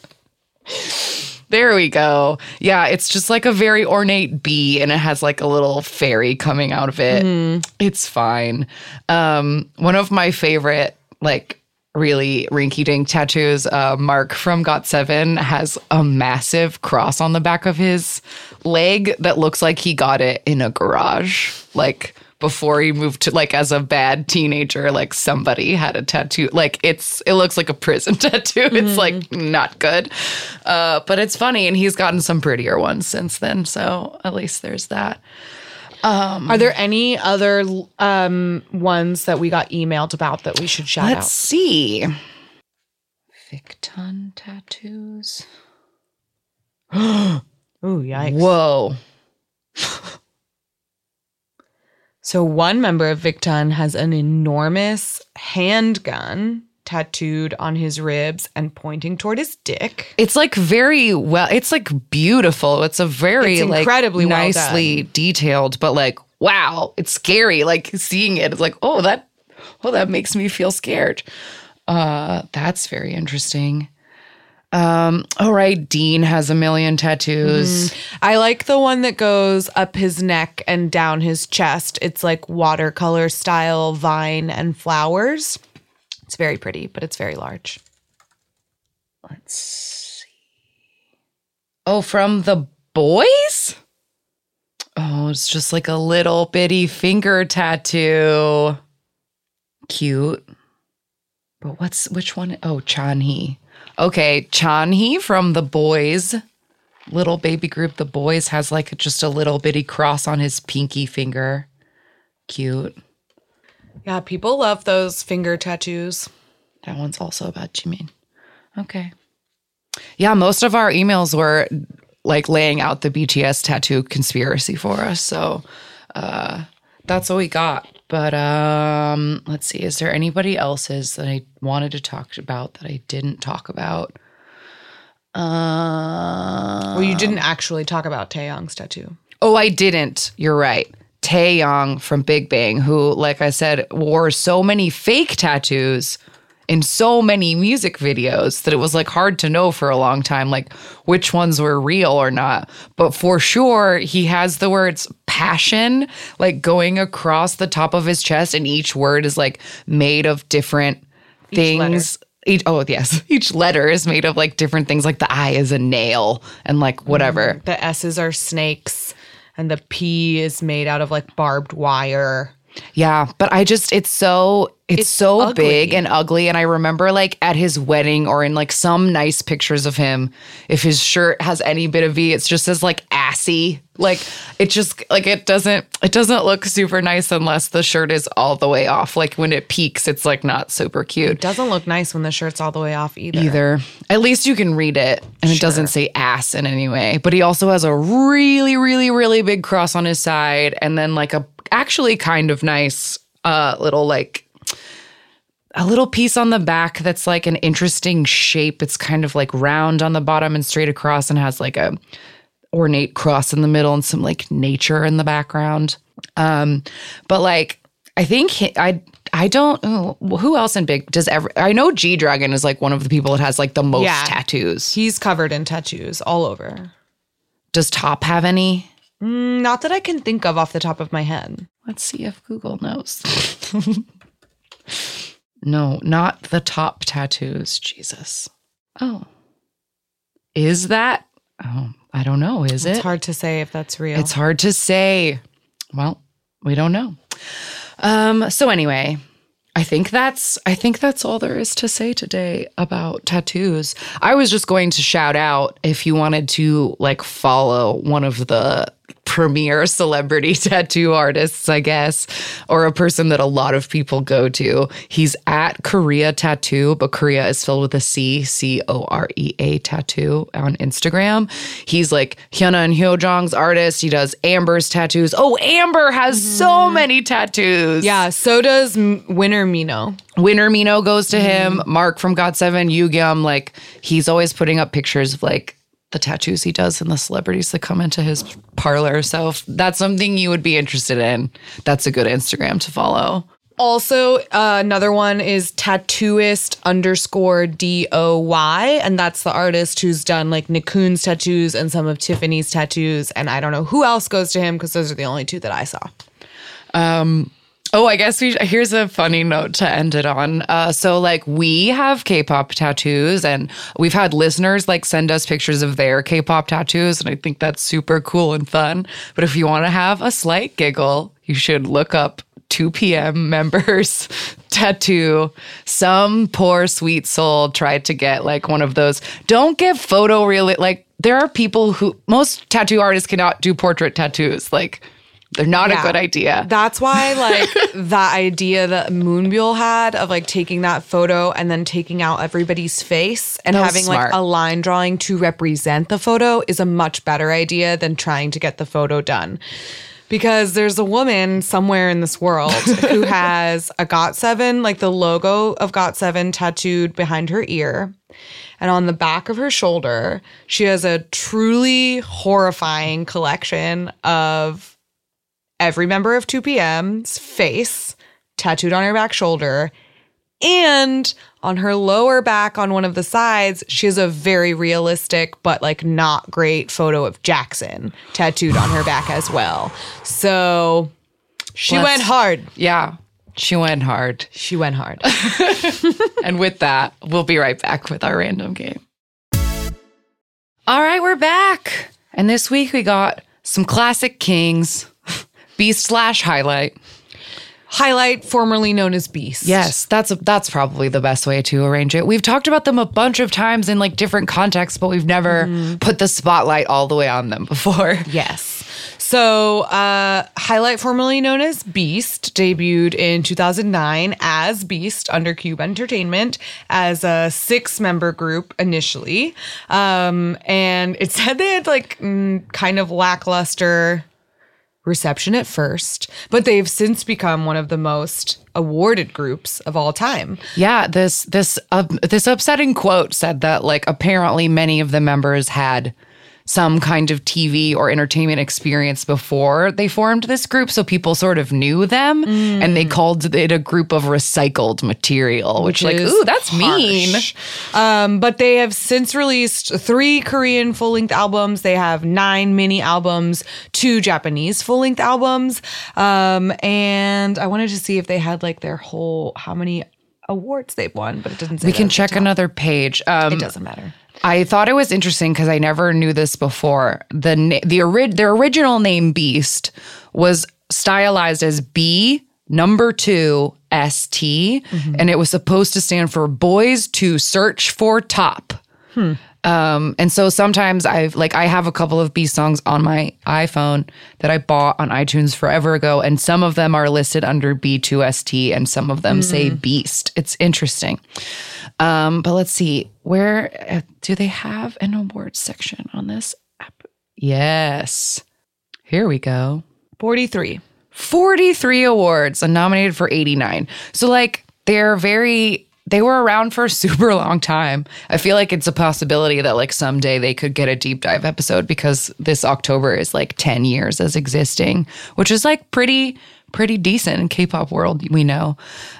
There we go. Yeah, it's just like a very ornate bee, and it has like a little fairy coming out of it. Mm. It's fine. Um, one of my favorite, like, really rinky-dink tattoos, uh, Mark from got seven has a massive cross on the back of his leg that looks like he got it in a garage. Like... before he moved to, like, as a bad teenager, like, somebody had a tattoo. Like, it's it looks like a prison tattoo. It's, mm-hmm. like, not good. Uh, but it's funny, and he's gotten some prettier ones since then. So at least there's that. Um, Are there any other um, ones that we got emailed about that we should shout let's out? Let's see. Victon tattoos. Oh, yikes. Whoa. So one member of Victon has an enormous handgun tattooed on his ribs and pointing toward his dick. It's like very well, it's like beautiful. It's a very it's like incredibly nicely well done. Detailed, but like wow, it's scary. Like seeing it, it's like, oh, that, oh, that makes me feel scared. Uh, that's very interesting. Um, all right, Dean has a million tattoos. Mm-hmm. I like the one that goes up his neck and down his chest. It's like watercolor style, vine and flowers. It's very pretty, but it's very large. Let's see. Oh, from The Boyz? Oh, it's just like a little bitty finger tattoo. Cute. But what's, which one? Oh, Chanhee. Okay, Chanhee from The Boyz. Little baby group The Boyz has like just a little bitty cross on his pinky finger. Cute. Yeah, people love those finger tattoos. That one's also about Jimin. Okay. Yeah, most of our emails were like laying out the B T S tattoo conspiracy for us. So uh, that's what we got. But um, let's see. Is there anybody else's that I wanted to talk about that I didn't talk about? Uh, well, you didn't actually talk about Taehyung's tattoo. Oh, I didn't. You're right. Taehyung from Big Bang, who, like I said, wore so many fake tattoos in so many music videos that it was like hard to know for a long time, like which ones were real or not. But for sure, he has the words passion, like going across the top of his chest, and each word is like made of different things. Each, oh, yes. Each letter is made of like different things, like the I is a nail and like whatever. Mm, the S's are snakes and the P is made out of like barbed wire. Yeah, but I just, it's so, it's, it's so ugly. Big and ugly. And I remember like at his wedding or in like some nice pictures of him, if his shirt has any bit of V, it's just as like assy. Like it just, like it doesn't, it doesn't look super nice unless the shirt is all the way off. Like when it peaks, it's like not super cute. It doesn't look nice when the shirt's all the way off either. Either. At least you can read it and sure. It doesn't say ass in any way. But he also has a really, really, really big cross on his side and then like a actually kind of nice uh, little like, a little piece on the back that's like an interesting shape. It's kind of like round on the bottom and straight across and has like a ornate cross in the middle and some like nature in the background. Um, but like, I think he, I, I don't, oh, who else in Big does ever, I know G-Dragon is like one of the people that has like the most yeah, tattoos. He's covered in tattoos all over. Does Top have any? Mm, not that I can think of off the top of my head. Let's see if Google knows. No, not the top tattoos. Jesus. Oh. Is that? Oh, I don't know. Is it? It's hard to say if that's real. It's hard to say. Well, we don't know. Um, so anyway, I think that's I think that's all there is to say today about tattoos. I was just going to shout out if you wanted to like follow one of the premier celebrity tattoo artists, I guess, or a person that a lot of people go to. He's at Korea Tattoo, but Korea is filled with a C, C O R E A Tattoo on Instagram. He's like Hyuna and Hyojong's artist. He does Amber's tattoos. Oh, Amber has mm-hmm. so many tattoos. Yeah, so does Winner Mino. Winner Mino goes to mm-hmm. him. Mark from got seven, Yugyeom, like he's always putting up pictures of like the tattoos he does and the celebrities that come into his parlor. So if that's something you would be interested in, that's a good Instagram to follow. Also, uh, another one is tattooist underscore D O Y. And that's the artist who's done like Nikun's tattoos and some of Tiffany's tattoos. And I don't know who else goes to him because those are the only two that I saw. Um Oh, I guess we sh- here's a funny note to end it on. Uh, so, like, we have K-pop tattoos, and we've had listeners, like, send us pictures of their K-pop tattoos, and I think that's super cool and fun. But if you want to have a slight giggle, you should look up two P M members tattoo. Some poor sweet soul tried to get, like, one of those. Don't get photorealistic. Like, there are people who, most tattoo artists cannot do portrait tattoos, like, they're not yeah. a good idea. That's why, like, that idea that Moonbyul had of, like, taking that photo and then taking out everybody's face and having, smart. like, a line drawing to represent the photo is a much better idea than trying to get the photo done. Because there's a woman somewhere in this world who has a got seven, like, the logo of got seven tattooed behind her ear. And on the back of her shoulder, she has a truly horrifying collection of every member of two P M's face tattooed on her back shoulder, and on her lower back on one of the sides, she has a very realistic but like not great photo of Jackson tattooed on her back as well. So she Let's, went hard. Yeah, she went hard. She went hard. And with that, we'll be right back with our random game. All right, we're back. And this week we got some classic kings, Beast slash Highlight. Highlight, formerly known as Beast. Yes, that's a, that's probably the best way to arrange it. We've talked about them a bunch of times in like different contexts, but we've never mm. put the spotlight all the way on them before. Yes. So uh, Highlight, formerly known as Beast, debuted in two thousand nine as Beast under Cube Entertainment as a six-member group initially. Um, and it said they had like mm, kind of lackluster reception at first, but they've since become one of the most awarded groups of all time. Yeah, this this uh, this upsetting quote said that like apparently many of the members had some kind of T V or entertainment experience before they formed this group, so people sort of knew them, mm. and they called it a group of recycled material, which, which like, ooh, that's harsh. mean. Um, but they have since released three Korean full-length albums. They have nine mini albums, two Japanese full-length albums, um, and I wanted to see if they had like their whole, how many awards they've won, but it doesn't say. We can check another page. Um, it doesn't matter. I thought it was interesting because I never knew this before. The na- the ori- their original name Beast was stylized as B number two S T, mm-hmm. and it was supposed to stand for Boys to Search for Top. Hmm. Um, and so sometimes I've like I have a couple of Beast songs on my iPhone that I bought on iTunes forever ago, and some of them are listed under B two S T, and some of them mm. say Beast. It's interesting. Um, but let's see, where uh, do they have an awards section on this app? Yes, here we go. forty-three forty-three awards, and nominated for eighty-nine. So like they're very. They were around for a super long time. I feel like it's a possibility that like someday they could get a deep dive episode because this October is like ten years as existing, which is like pretty, pretty decent in K-pop world, we know.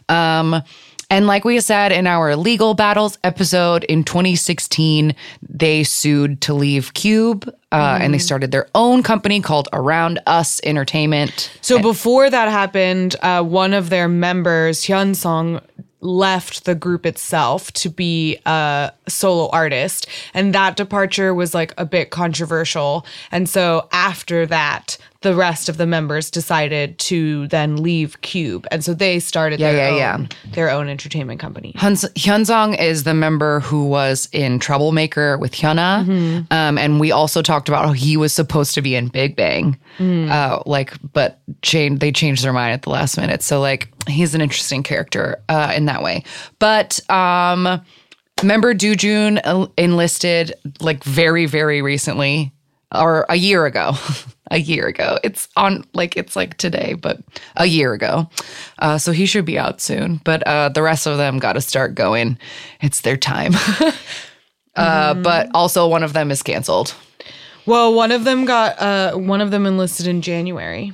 Um, and like we said in our legal battles episode in twenty sixteen, they sued to leave Cube. Uh, and they started their own company called Around Us Entertainment. So and- before that happened, uh, one of their members, Hyun Song, left the group itself to be a solo artist. And that departure was like a bit controversial. And so after that, the rest of the members decided to then leave Cube. And so they started yeah, their, yeah, own, yeah. their own entertainment company. Hyun Song is the member who was in Troublemaker with Hyuna. Mm-hmm. Um, and we also talked about how he was supposed to be in Big Bang. Mm. Uh, like, but change, they changed their mind at the last minute. So like he's an interesting character uh, in that way. But um, member Dujun el- enlisted like very, very recently or a year ago. A year ago. It's on like it's like today, but a year ago. Uh, so he should be out soon. But uh, the rest of them got to start going. It's their time. uh, mm. But also one of them is canceled. Well, one of them got uh, one of them enlisted in January.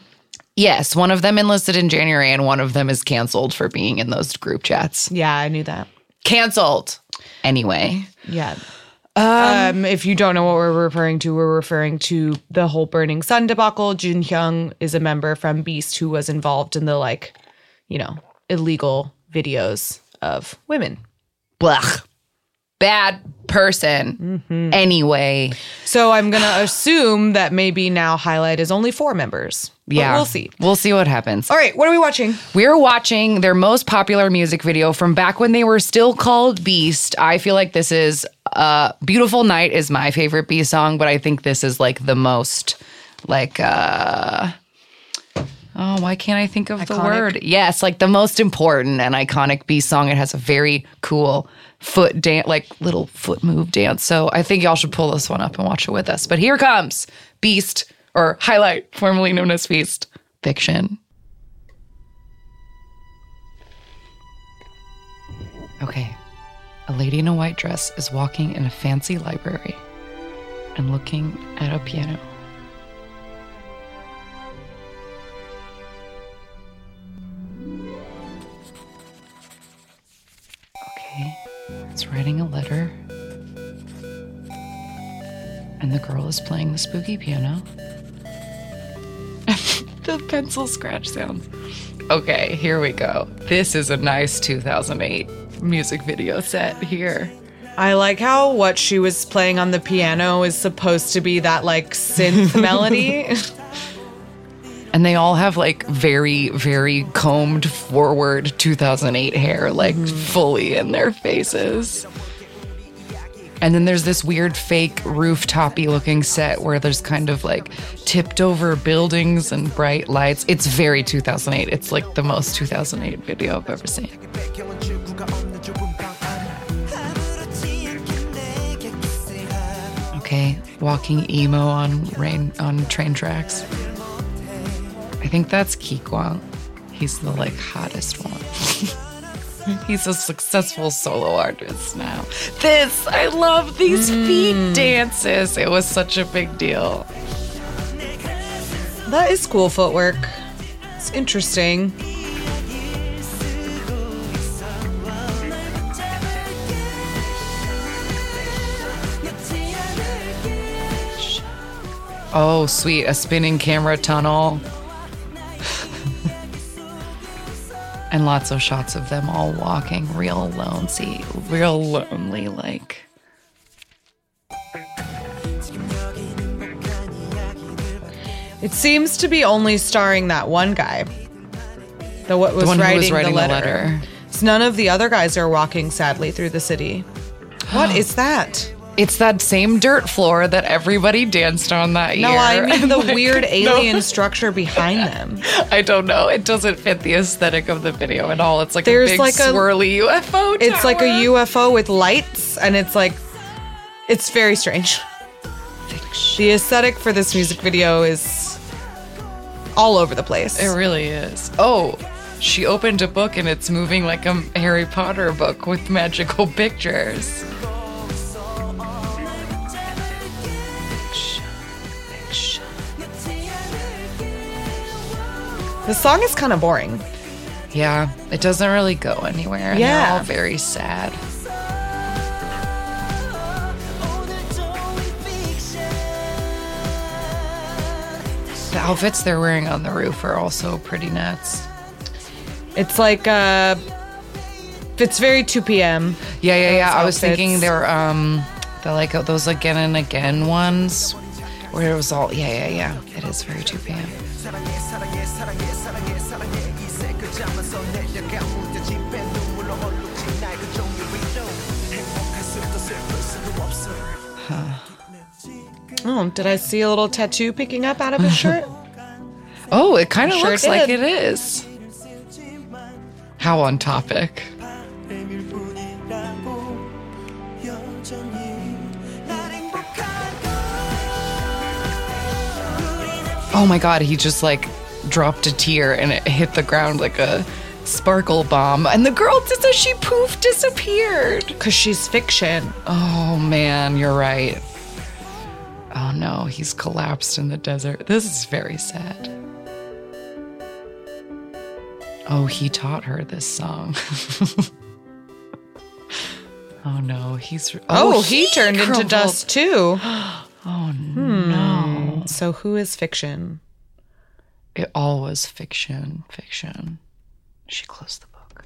Yes, one of them enlisted in January, and one of them is canceled for being in those group chats. Yeah, I knew that. Canceled. Anyway. Yeah. Um, um, if you don't know what we're referring to, we're referring to the whole Burning Sun debacle. Jun Hyung is a member from Beast who was involved in the, like, you know, illegal videos of women. Blech. Bad person. Mm-hmm. Anyway. So I'm going to assume that maybe now Highlight is only four members. But yeah. We'll see. We'll see what happens. All right. What are we watching? We're watching their most popular music video from back when they were still called Beast. I feel like this is uh, Beautiful Night is my favorite Beast song, but I think this is like the most like, uh, oh, why can't I think of iconic. The word? Yes, like the most important and iconic Beast song. It has a very cool foot dance, like little foot move dance. So I think y'all should pull this one up and watch it with us. But here comes Beast. Or Highlight, formerly known as Beast, Victon. Okay, a lady in a white dress is walking in a fancy library and looking at a piano. and the girl is playing the spooky piano. The pencil scratch sounds. Okay, here we go. This is a nice two thousand eight music video set here. I like how what she was playing on the piano is supposed to be that, like, synth melody. And they all have, like, very, very combed forward two thousand eight hair, like, mm-hmm. fully in their faces. And then there's this weird fake rooftop-y looking set where there's kind of, like, tipped over buildings and bright lights. It's very two thousand eight. It's, like, the most two thousand eight video I've ever seen. Okay, walking emo on rain on train tracks. I think that's Kikwang. He's the, like, hottest one. He's a successful solo artist now. This, I love these mm. feet dances. It was such a big deal. That is cool footwork. It's interesting. Oh, sweet. A spinning camera tunnel. And lots of shots of them all walking real lonely, real lonely, like. It seems to be only starring that one guy. The, what was the one writing who was writing the letter. The letter. So none of the other guys are walking sadly through the city. What is that? It's that same dirt floor that everybody danced on that year. No, I mean the like, weird alien no. structure behind them. I don't know. It doesn't fit the aesthetic of the video at all. It's like There's a big like swirly a, U F O tower. It's like a U F O with lights, and it's like, it's very strange. The aesthetic for this music video is all over the place. It really is. Oh, she opened a book, and it's moving like a Harry Potter book with magical pictures. The song is kind of boring. Yeah, it doesn't really go anywhere. And yeah. They're all very sad. The outfits they're wearing on the roof are also pretty nuts. It's like, uh, it's very two p.m. Yeah, yeah, yeah. I was thinking they're, um, they're like those again and again ones where it was all, yeah, yeah, yeah. It is very two p.m. Huh. Oh, did I see a little tattoo picking up out of his shirt? Oh, it kind of sure looks it like it is. How on topic. Oh my God, he just like dropped a tear and it hit the ground like a sparkle bomb. And the girl, she poof disappeared. Because she's fiction. Oh man, you're right. Oh no, he's collapsed in the desert. This is very sad. Oh, he taught her this song. Oh no, he's... Re- oh, oh, he, he turned into dust too. Oh no. Hmm. So who is fiction? It all was fiction, fiction. She closed the book.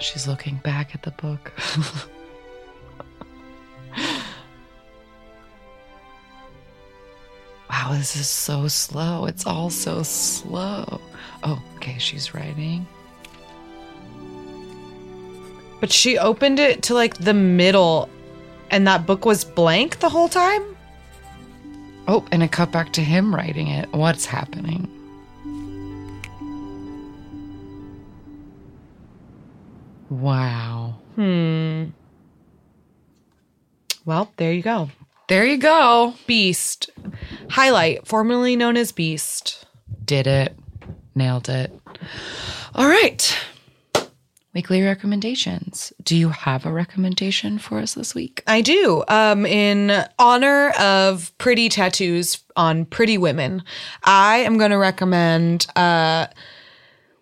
She's looking back at the book. Wow, this is so slow. It's all so slow. Oh, okay, she's writing. But she opened it to, like, the middle, and that book was blank the whole time? Oh, and it cut back to him writing it. What's happening? Wow. Hmm. Well, there you go. There you go. Beast. Highlight, formerly known as Beast. Did it. Nailed it. All right. weekly recommendations. Do you have a recommendation for us this week? I do. Um, in honor of pretty tattoos on pretty women, I am going to recommend... Uh,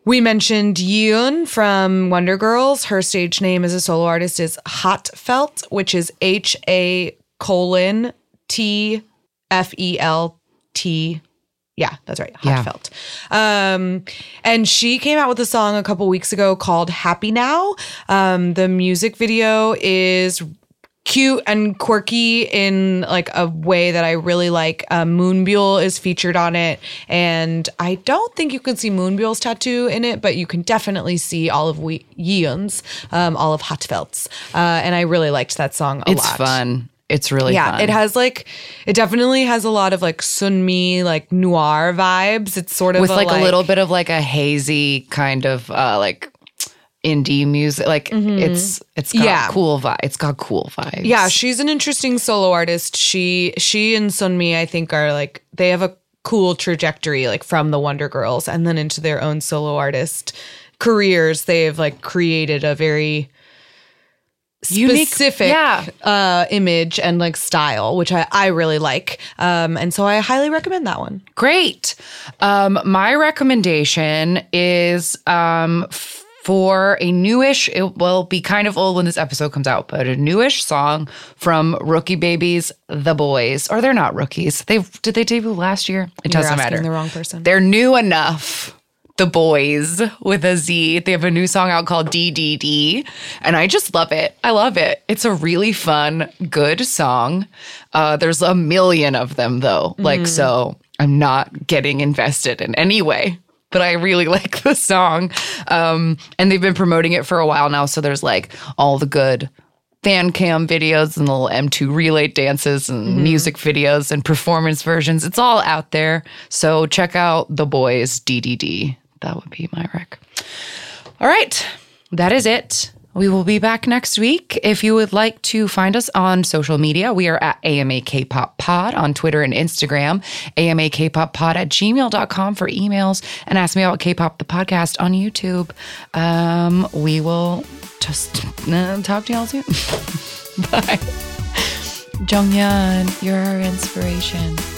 we mentioned Yoon from Wonder Girls. Her stage name as a solo artist is HA:TFELT, which is H-A colon T F E L T. Yeah, that's right. HA:TFELT. Yeah. Um, and she came out with a song a couple weeks ago called Happy Now. Um, the music video is cute and quirky in like a way that I really like. Uh, Moonbyul is featured on it, and I don't think you can see Moonbyul's tattoo in it, but you can definitely see all of we- Yeon's, um, all of HA:TFELT's, uh, and I really liked that song a it's lot. It's fun. It's really yeah, fun. Yeah, it has like, it definitely has a lot of like Sunmi, like noir vibes. It's sort of with a, like, like a little bit of like a hazy kind of uh, like indie music, like mm-hmm. it's it's got yeah. cool vibe. It's got cool vibes. Yeah, she's an interesting solo artist. She she and Sunmi, I think, are like they have a cool trajectory, like from the Wonder Girls and then into their own solo artist careers. They've like created a very specific Unique, yeah. uh, image and like style, which I, I really like. Um, and so I highly recommend that one. Great. Um, my recommendation is um. F- For a newish, it will be kind of old when this episode comes out, but a newish song from Rookie Babies, The Boyz. Or they're not rookies. They did they debut last year? It You're doesn't matter. The wrong person. They're new enough. The Boyz with a Z. They have a new song out called D D D, and I just love it. I love it. It's a really fun, good song. Uh, there's a million of them though, mm. like so. I'm not getting invested in any way. But I really like the song. Um, and they've been promoting it for a while now. So there's like all the good fan cam videos and the little M two relay dances and mm-hmm. music videos and performance versions. It's all out there. So check out The Boyz D D D. That would be my rec. All right. That is it. We will be back next week. If you would like to find us on social media, we are at A M A K-Pop Pod on Twitter and Instagram, A M A K-Pop Pod at gmail dot com for emails, and Ask Me About K-Pop, the podcast on YouTube. Um, we will just uh, talk to y'all soon. Bye. Jonghyun, you're our inspiration.